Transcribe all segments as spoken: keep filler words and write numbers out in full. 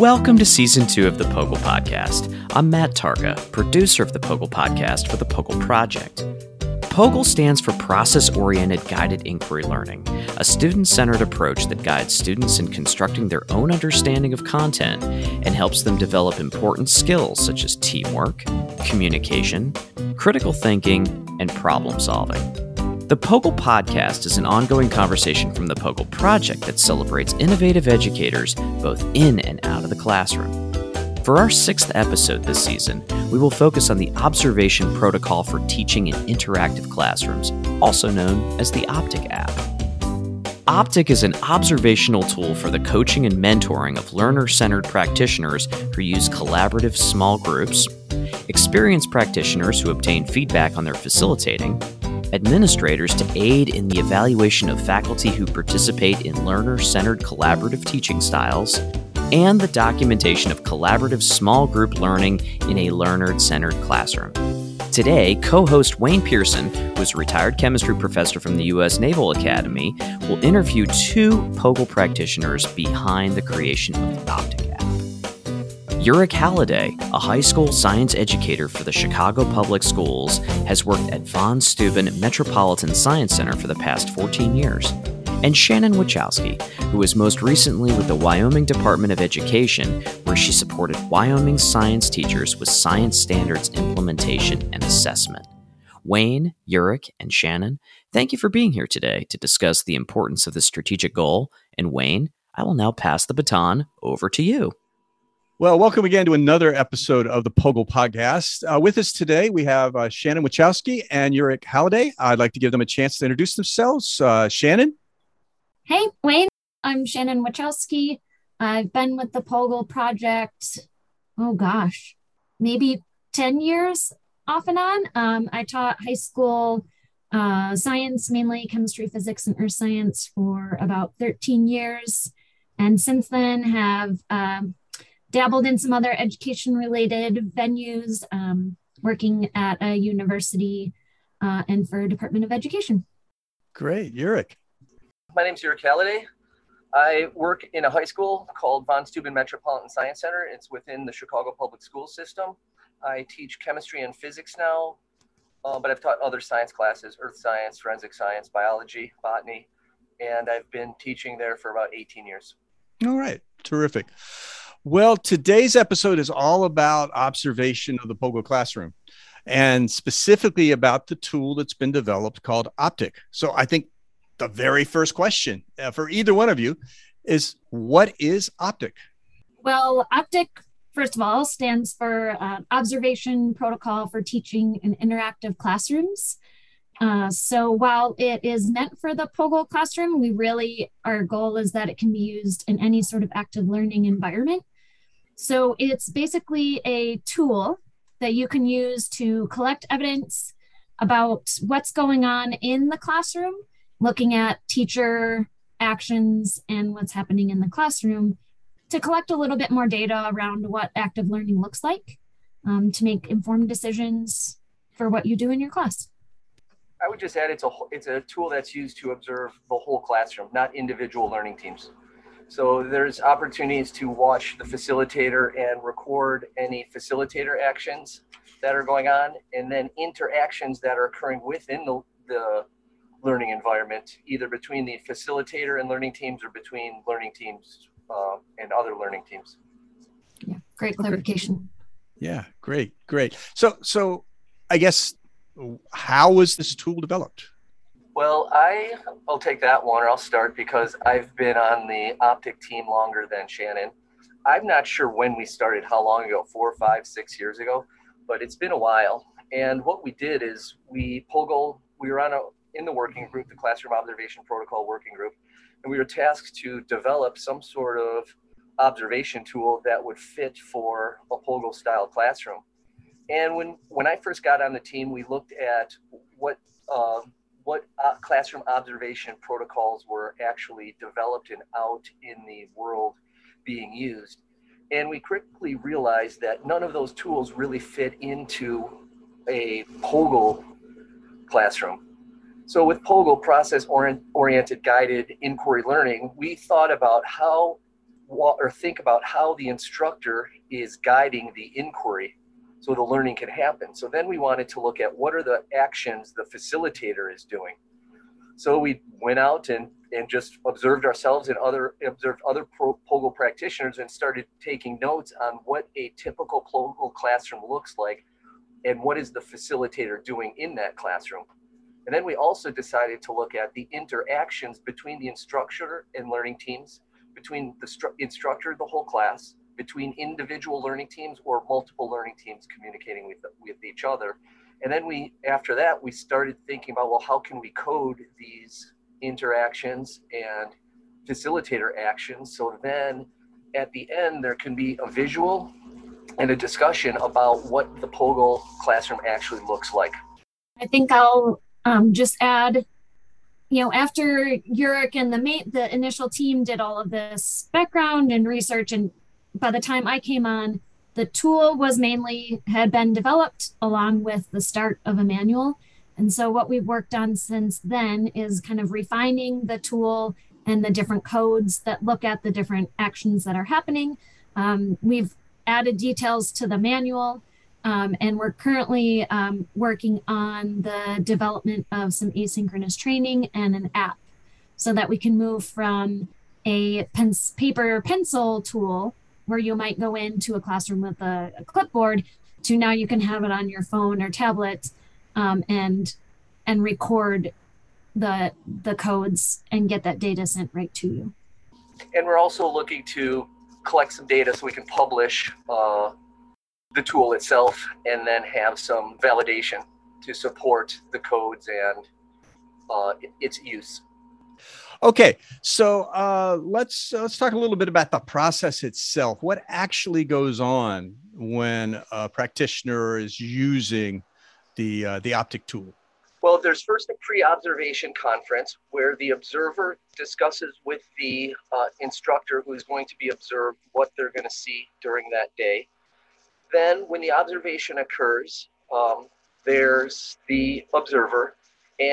Welcome to Season two of the POGIL Podcast. I'm Matt Tarka, producer of the POGIL Podcast for the POGIL Project. POGIL stands for Process-Oriented Guided Inquiry Learning, a student-centered approach that guides students in constructing their own understanding of content and helps them develop important skills such as teamwork, communication, critical thinking, and problem solving. The POGIL Podcast is an ongoing conversation from the POGIL Project that celebrates innovative educators both in and out of the classroom. For our sixth episode this season, we will focus on the Observation Protocol for Teaching in Interactive Classrooms, also known as the OPTIC app. OPTIC is an observational tool for the coaching and mentoring of learner-centered practitioners who use collaborative small groups, experienced practitioners who obtain feedback on their facilitating, administrators to aid in the evaluation of faculty who participate in learner-centered collaborative teaching styles, and the documentation of collaborative small group learning in a learner-centered classroom. Today, co-host Wayne Pearson, who is a retired chemistry professor from the U S Naval Academy, will interview two POGIL practitioners behind the creation of the OPTIC app. Eric Halliday, a high school science educator for the Chicago Public Schools, has worked at Von Steuben Metropolitan Science Center for the past fourteen years. And Shannon Wachowski, who was most recently with the Wyoming Department of Education, where she supported Wyoming science teachers with science standards implementation and assessment. Wayne, Eric, and Shannon, thank you for being here today to discuss the importance of this strategic goal. And Wayne, I will now pass the baton over to you. Well, welcome again to another episode of the POGIL Podcast. Uh, with us today, we have uh, Shannon Wachowski and Eric Halliday. I'd like to give them a chance to introduce themselves. Uh, Shannon? Hey, Wayne. I'm Shannon Wachowski. I've been with the POGIL Project, oh gosh, maybe ten years off and on. Um, I taught high school uh, science, mainly chemistry, physics, and earth science for about thirteen years. And since then have... Um, Dabbled in some other education-related venues, um, working at a university uh, and for Department of Education. Great. Eric. My name's Eric Halliday. I work in a high school called Von Steuben Metropolitan Science Center. It's within the Chicago Public Schools system. I teach chemistry and physics now, uh, but I've taught other science classes, earth science, forensic science, biology, botany, and I've been teaching there for about eighteen years. All right. Terrific. Well, today's episode is all about observation of the POGIL classroom and specifically about the tool that's been developed called OPTIC. So I think the very first question for either one of you is, what is OPTIC? Well, OPTIC, first of all, stands for uh, Observation Protocol for Teaching in Interactive Classrooms. Uh, so while it is meant for the POGIL classroom, we really, our goal is that it can be used in any sort of active learning environment. So it's basically a tool that you can use to collect evidence about what's going on in the classroom, looking at teacher actions and what's happening in the classroom to collect a little bit more data around what active learning looks like, um, to make informed decisions for what you do in your class. I would just add it's a it's a tool that's used to observe the whole classroom, not individual learning teams. So there's opportunities to watch the facilitator and record any facilitator actions that are going on, and then interactions that are occurring within the, the learning environment, either between the facilitator and learning teams or between learning teams uh, and other learning teams. Yeah, great clarification. Yeah, great, great. So, so I guess... how was this tool developed? Well, I, I'll take that one, or I'll start because I've been on the OPTIC team longer than Shannon. I'm not sure when we started, how long ago, four, five, six years ago, but it's been a while. And what we did is we POGIL, we were on a, in the working group, the Classroom Observation Protocol Working Group, and we were tasked to develop some sort of observation tool that would fit for a POGIL style classroom. And when, when I first got on the team, we looked at what uh, what uh, classroom observation protocols were actually developed and out in the world being used. And we quickly realized that none of those tools really fit into a POGIL classroom. So with POGIL, process-oriented guided inquiry learning, we thought about how or think about how the instructor is guiding the inquiry so the learning can happen. So then we wanted to look at what are the actions the facilitator is doing. So we went out and, and just observed ourselves and other observed other POGIL practitioners and started taking notes on what a typical POGIL classroom looks like and what is the facilitator doing in that classroom. And then we also decided to look at the interactions between the instructor and learning teams, between the stru- instructor, the whole class, between individual learning teams or multiple learning teams communicating with, with each other. And then we, after that, we started thinking about, well, how can we code these interactions and facilitator actions? So then at the end, there can be a visual and a discussion about what the POGIL classroom actually looks like. I think I'll Um, just add, you know, after Urich and the ma- the initial team did all of this background and research, and by the time I came on, the tool was mainly had been developed along with the start of a manual. And so what we've worked on since then is kind of refining the tool and the different codes that look at the different actions that are happening. Um, we've added details to the manual. Um, and we're currently um, working on the development of some asynchronous training and an app so that we can move from a pen- paper pencil tool where you might go into a classroom with a, a clipboard to now you can have it on your phone or tablet um, and and record the the codes and get that data sent right to you. And we're also looking to collect some data so we can publish uh the tool itself and then have some validation to support the codes and uh, its use. Okay, so uh, let's uh, let's talk a little bit about the process itself. What actually goes on when a practitioner is using the uh, the OPTIC tool? Well, there's first a pre-observation conference where the observer discusses with the uh, instructor who's going to be observed what they're going to see during that day. Then when the observation occurs, um, there's the observer,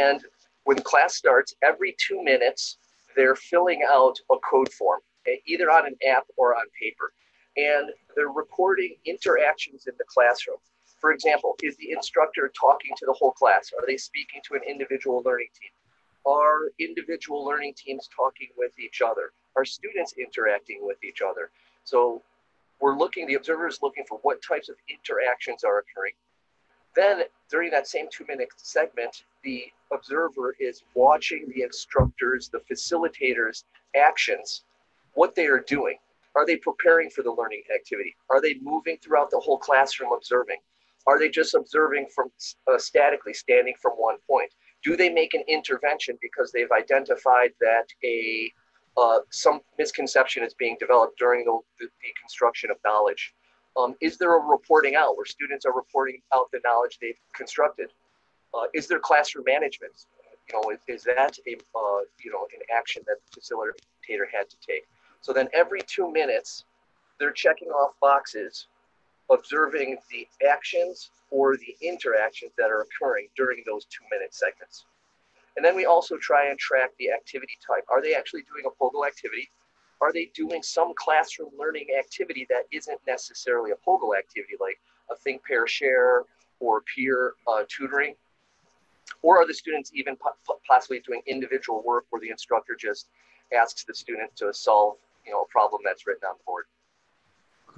and when class starts, every two minutes, they're filling out a code form, either on an app or on paper, and they're recording interactions in the classroom. For example, is the instructor talking to the whole class? Are they speaking to an individual learning team? Are individual learning teams talking with each other? Are students interacting with each other? So we're looking, the observer is looking for what types of interactions are occurring. Then during that same two minute segment, the observer is watching the instructors, the facilitators' actions, what they are doing. Are they preparing for the learning activity? Are they moving throughout the whole classroom observing? Are they just observing from uh, statically standing from one point? Do they make an intervention because they've identified that a Uh, some misconception is being developed during the, the, the construction of knowledge. Um, is there a reporting out where students are reporting out the knowledge they've constructed? Uh, is there classroom management? You know, is, is that a uh, you know an action that the facilitator had to take? So then every two minutes, they're checking off boxes, observing the actions or the interactions that are occurring during those two-minute segments. And then we also try and track the activity type. Are they actually doing a POGIL activity? Are they doing some classroom learning activity that isn't necessarily a POGIL activity, like a think, pair, share, or peer uh, tutoring? Or are the students even po- possibly doing individual work where the instructor just asks the student to solve, you know, a problem that's written on the board?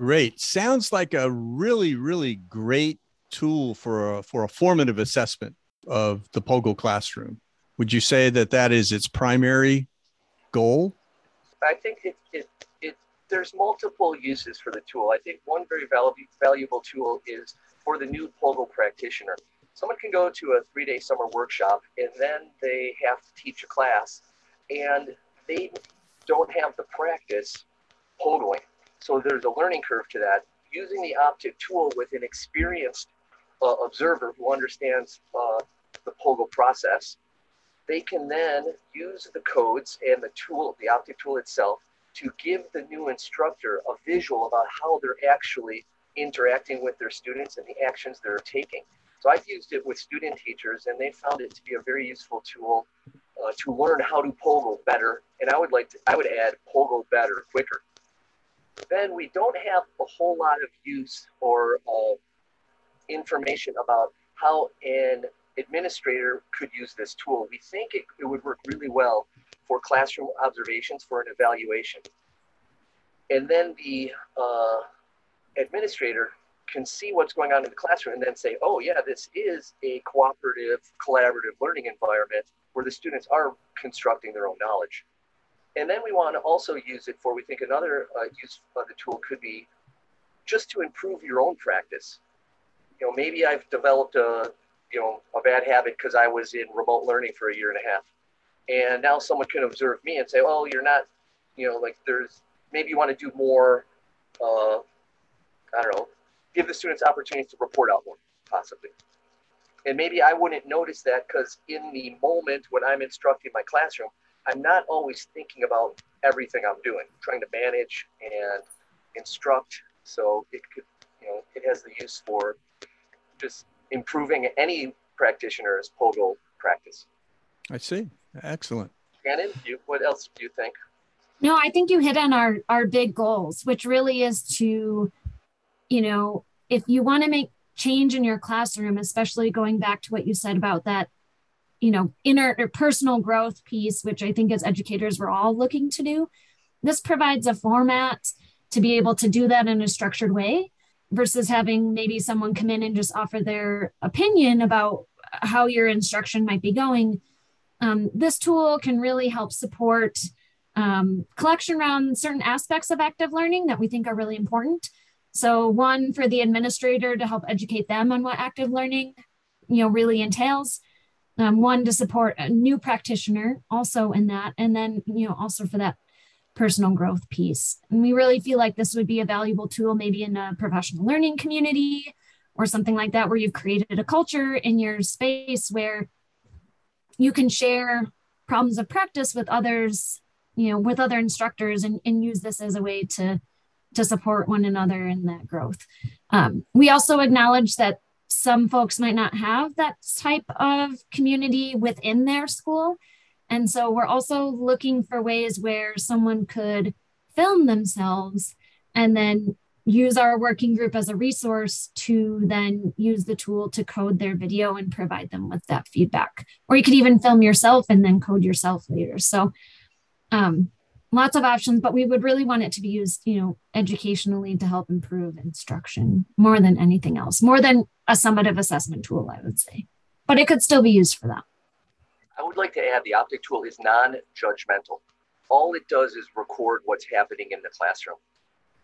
Great. Sounds like a really, really great tool for a, for a formative assessment of the POGIL classroom. Would you say that that is its primary goal? I think it, it, it, there's multiple uses for the tool. I think one very valu- valuable tool is for the new POGIL practitioner. Someone can go to a three-day summer workshop and then they have to teach a class and they don't have the practice POGILing. So there's a learning curve to that. Using the OPTIC tool with an experienced uh, observer who understands uh, the POGIL process, they can then use the codes and the tool, the OPTIC tool itself, to give the new instructor a visual about how they're actually interacting with their students and the actions they're taking. So I've used it with student teachers and they found it to be a very useful tool uh, to learn how to POGIL better. And I would like to, I would add POGIL better quicker. then we don't have a whole lot of use or uh, information about how an administrator could use this tool. We think it, it would work really well for classroom observations for an evaluation. And then the uh, administrator can see what's going on in the classroom and then say, oh yeah, this is a cooperative, collaborative learning environment where the students are constructing their own knowledge. And then we want to also use it for, we think another uh, use of the tool could be just to improve your own practice. You know, maybe I've developed a, you know, a bad habit because I was in remote learning for a year and a half. And now someone can observe me and say, oh, you're not, you know, like there's, maybe you want to do more, uh, I don't know, give the students opportunities to report out more, possibly. And maybe I wouldn't notice that because in the moment when I'm instructing my classroom, I'm not always thinking about everything I'm doing, trying to manage and instruct. So it could, you know, it has the use for just improving any practitioner's POGIL practice. I see. Excellent. Shannon, you, what else do you think? No, I think you hit on our, our big goals, which really is to, you know, if you want to make change in your classroom, especially going back to what you said about that, you know, inner or personal growth piece, which I think as educators, we're all looking to do. This provides a format to be able to do that in a structured way versus having maybe someone come in and just offer their opinion about how your instruction might be going. Um, this tool can really help support um, collection around certain aspects of active learning that we think are really important. So one, for the administrator to help educate them on what active learning, you know, really entails. Um, one, to support a new practitioner also in that. And then, you know, also for that personal growth piece. And we really feel like this would be a valuable tool, maybe in a professional learning community or something like that, where you've created a culture in your space where you can share problems of practice with others, you know, with other instructors and, and use this as a way to, to support one another in that growth. Um, we also acknowledge that some folks might not have that type of community within their school. And so we're also looking for ways where someone could film themselves and then use our working group as a resource to then use the tool to code their video and provide them with that feedback. Or you could even film yourself and then code yourself later. So um, lots of options, but we would really want it to be used, you know, educationally to help improve instruction more than anything else, more than a summative assessment tool, I would say, but it could still be used for that. I would like to add the OPTIC tool is non-judgmental. All it does is record what's happening in the classroom.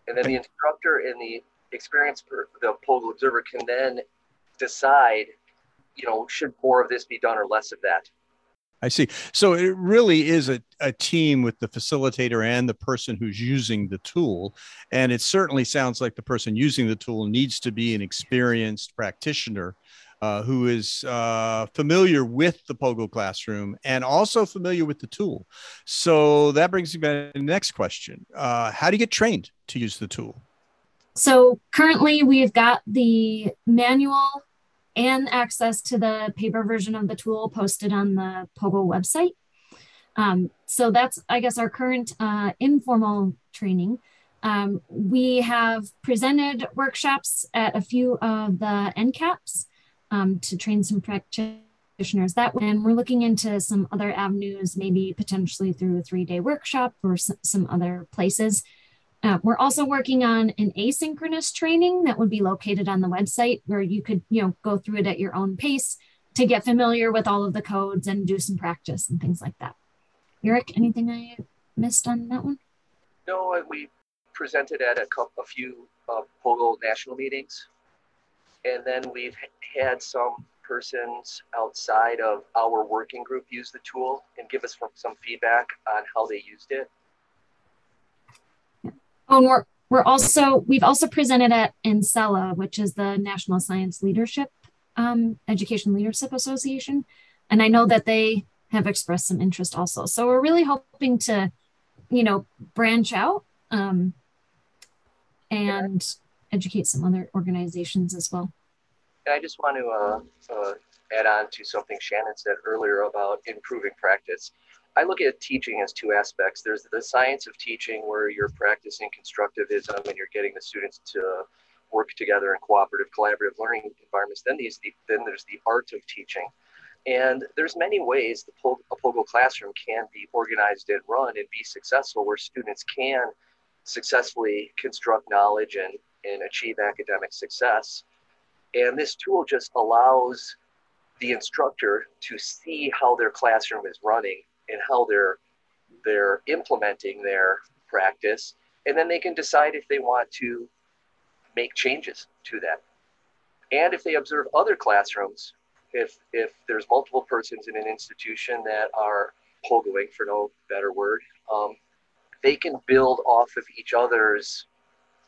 And then the instructor and the experienced, the POGIL observer can then decide, you know, should more of this be done or less of that? I see. So it really is a, a team with the facilitator and the person who's using the tool. And it certainly sounds like the person using the tool needs to be an experienced practitioner uh, who is uh, familiar with the POGIL classroom and also familiar with the tool. So that brings me back to the next question. Uh, how do you get trained to use the tool? So currently we've got the manual and access to the paper version of the tool posted on the POGIL website. Um, so that's, I guess, our current uh, informal training. Um, we have presented workshops at a few of the N CAPs um, to train some practitioners that way. And we're looking into some other avenues, maybe potentially through a three-day workshop or some other places. Uh, we're also working on an asynchronous training that would be located on the website where you could, you know, go through it at your own pace to get familiar with all of the codes and do some practice and things like that. Eric, anything I missed on that one? No, we presented at a, couple, a few uh, POGIL national meetings, and then we've had some persons outside of our working group use the tool and give us some feedback on how they used it. Oh, and we're, we're also, we've also presented at N C L E A, which is the National Science Leadership, um, Education Leadership Association. And I know that they have expressed some interest also. So we're really hoping to, you know, branch out um, and educate some other organizations as well. I just want to uh, uh, add on to something Shannon said earlier about improving practice. I look at teaching as two aspects. There's the science of teaching, where you're practicing constructivism and you're getting the students to work together in cooperative, collaborative learning environments. Then, these, the, then there's the art of teaching. And there's many ways the P O G, a POGIL classroom can be organized and run and be successful, where students can successfully construct knowledge and, and achieve academic success. And this tool just allows the instructor to see how their classroom is running and how they're, they're implementing their practice. And then they can decide if they want to make changes to that. And if they observe other classrooms, if, if there's multiple persons in an institution that are POGILing, for no better word, um, they can build off of each other's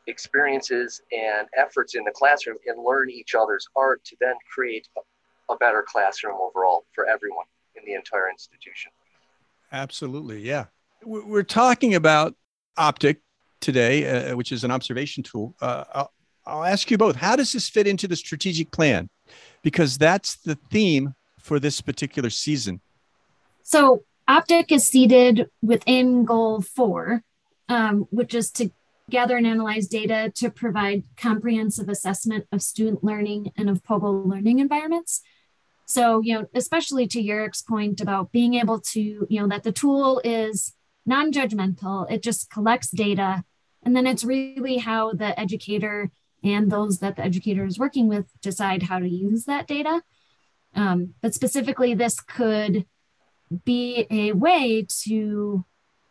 experiences and efforts in the classroom and learn each other's art to then create a better classroom overall for everyone in the entire institution. Absolutely, yeah. We're talking about OPTIC today, uh, which is an observation tool. Uh, I'll, I'll ask you both, how does this fit into the strategic plan? Because that's the theme for this particular season. So OPTIC is seated within goal four, um, which is to gather and analyze data to provide comprehensive assessment of student learning and of POGIL learning environments. So, you know, especially to Eric's point about being able to, you know, that the tool is non-judgmental, it just collects data. And then it's really how the educator and those that the educator is working with decide how to use that data. Um, but specifically, this could be a way to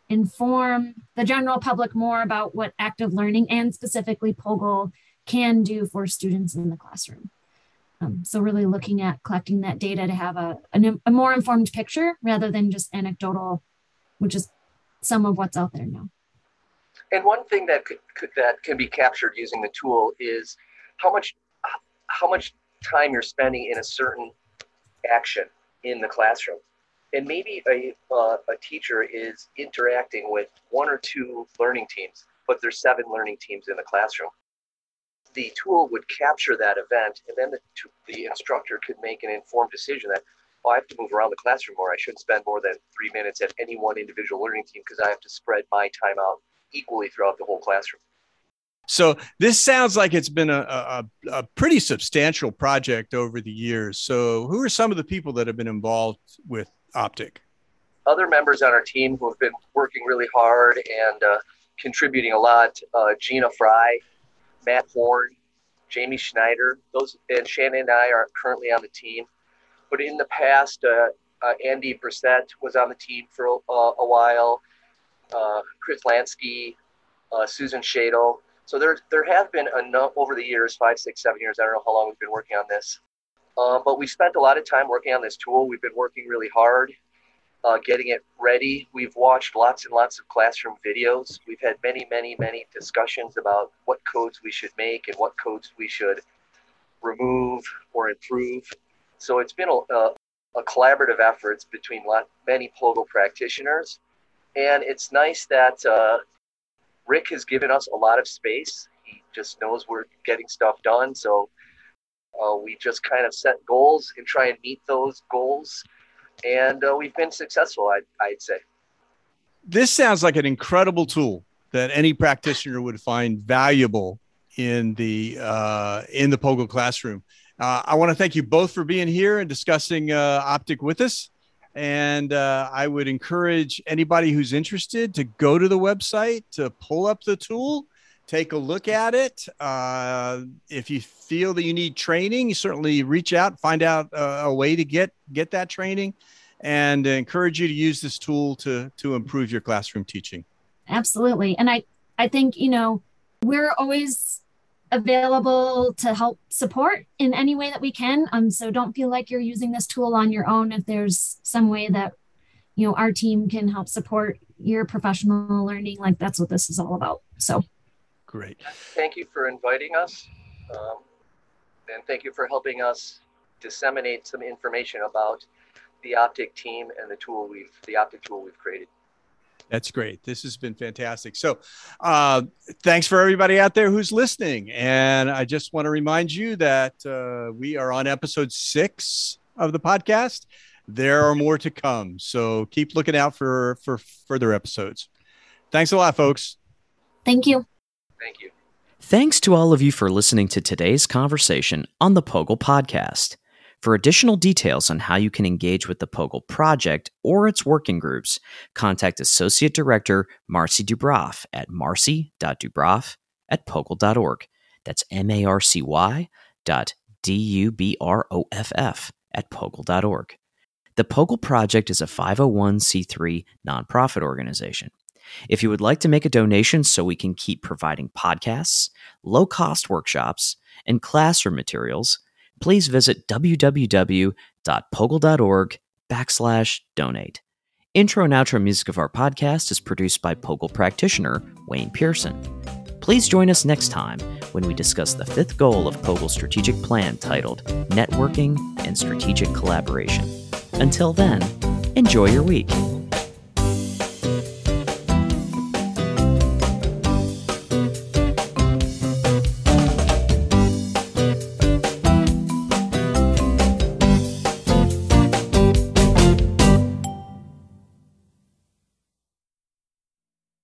inform the general public more about what active learning and specifically POGIL can do for students in the classroom. Um, so really looking at collecting that data to have a, a, a more informed picture rather than just anecdotal, which is some of what's out there now. And one thing that could, could that can be captured using the tool is how much how much time you're spending in a certain action in the classroom. And maybe a, uh, a teacher is interacting with one or two learning teams, but there's seven learning teams in the classroom. The tool would capture that event, and then the, the instructor could make an informed decision that, oh, I have to move around the classroom more. I shouldn't spend more than three minutes at any one individual learning team because I have to spread my time out equally throughout the whole classroom. So this sounds like it's been a, a, a pretty substantial project over the years. So who are some of the people that have been involved with OPTIC? Other members on our team who have been working really hard and uh, contributing a lot, uh, Gina Fry, Matt Horn, Jamie Schneider, those, and Shannon and I are currently on the team. But in the past, uh, uh, Andy Brissett was on the team for uh, a while, uh, Chris Lansky, uh, Susan Shadle. So there, there have been enough over the years, five, six, seven years, I don't know how long we've been working on this. Uh, but we spent a lot of time working on this tool. We've been working really hard, uh, getting it ready. We've watched lots and lots of classroom videos. We've had many, many, many discussions about what codes we should make and what codes we should remove or improve. So it's been a, a, a collaborative effort between lot, many POGIL practitioners. And it's nice that uh, Rick has given us a lot of space. He just knows we're getting stuff done. So Uh, we just kind of set goals and try and meet those goals. And uh, we've been successful, I, I'd say. This sounds like an incredible tool that any practitioner would find valuable in the uh, in the POGIL classroom. Uh, I want to thank you both for being here and discussing uh, OPTIC with us. And uh, I would encourage anybody who's interested to go to the website, to pull up the tool, take a look at it. Uh, if you feel that you need training, you certainly reach out, find out uh, a way to get, get that training, and encourage you to use this tool to, to improve your classroom teaching. Absolutely. And I, I think, you know, we're always available to help support in any way that we can. Um, so don't feel like you're using this tool on your own. If there's some way that, you know, our team can help support your professional learning, like that's what this is all about. So great. Thank you for inviting us. Um, and thank you for helping us disseminate some information about the OPTIC team and the tool we've, the OPTIC tool we've created. That's great. This has been fantastic. So uh, thanks for everybody out there who's listening. And I just want to remind you that uh, we are on episode six of the podcast. there are more to come. So keep looking out for, for further episodes. Thanks a lot, folks. Thank you. Thank you. Thanks to all of you for listening to today's conversation on the POGIL podcast. For additional details on how you can engage with the POGIL project or its working groups, contact Associate Director Marcy Dubroff at marcy dot dubroff at pogil dot org. That's M A R C Y dot D U B R O F F at pogil dot org. The POGIL project is a five oh one c three nonprofit organization. If you would like to make a donation so we can keep providing podcasts, low-cost workshops, and classroom materials, please visit www.pogil.org backslash donate. Intro and outro music of our podcast is produced by POGIL practitioner Wayne Pearson. Please join us next time when we discuss the fifth goal of POGIL's strategic plan titled Networking and Strategic Collaboration. Until then, enjoy your week.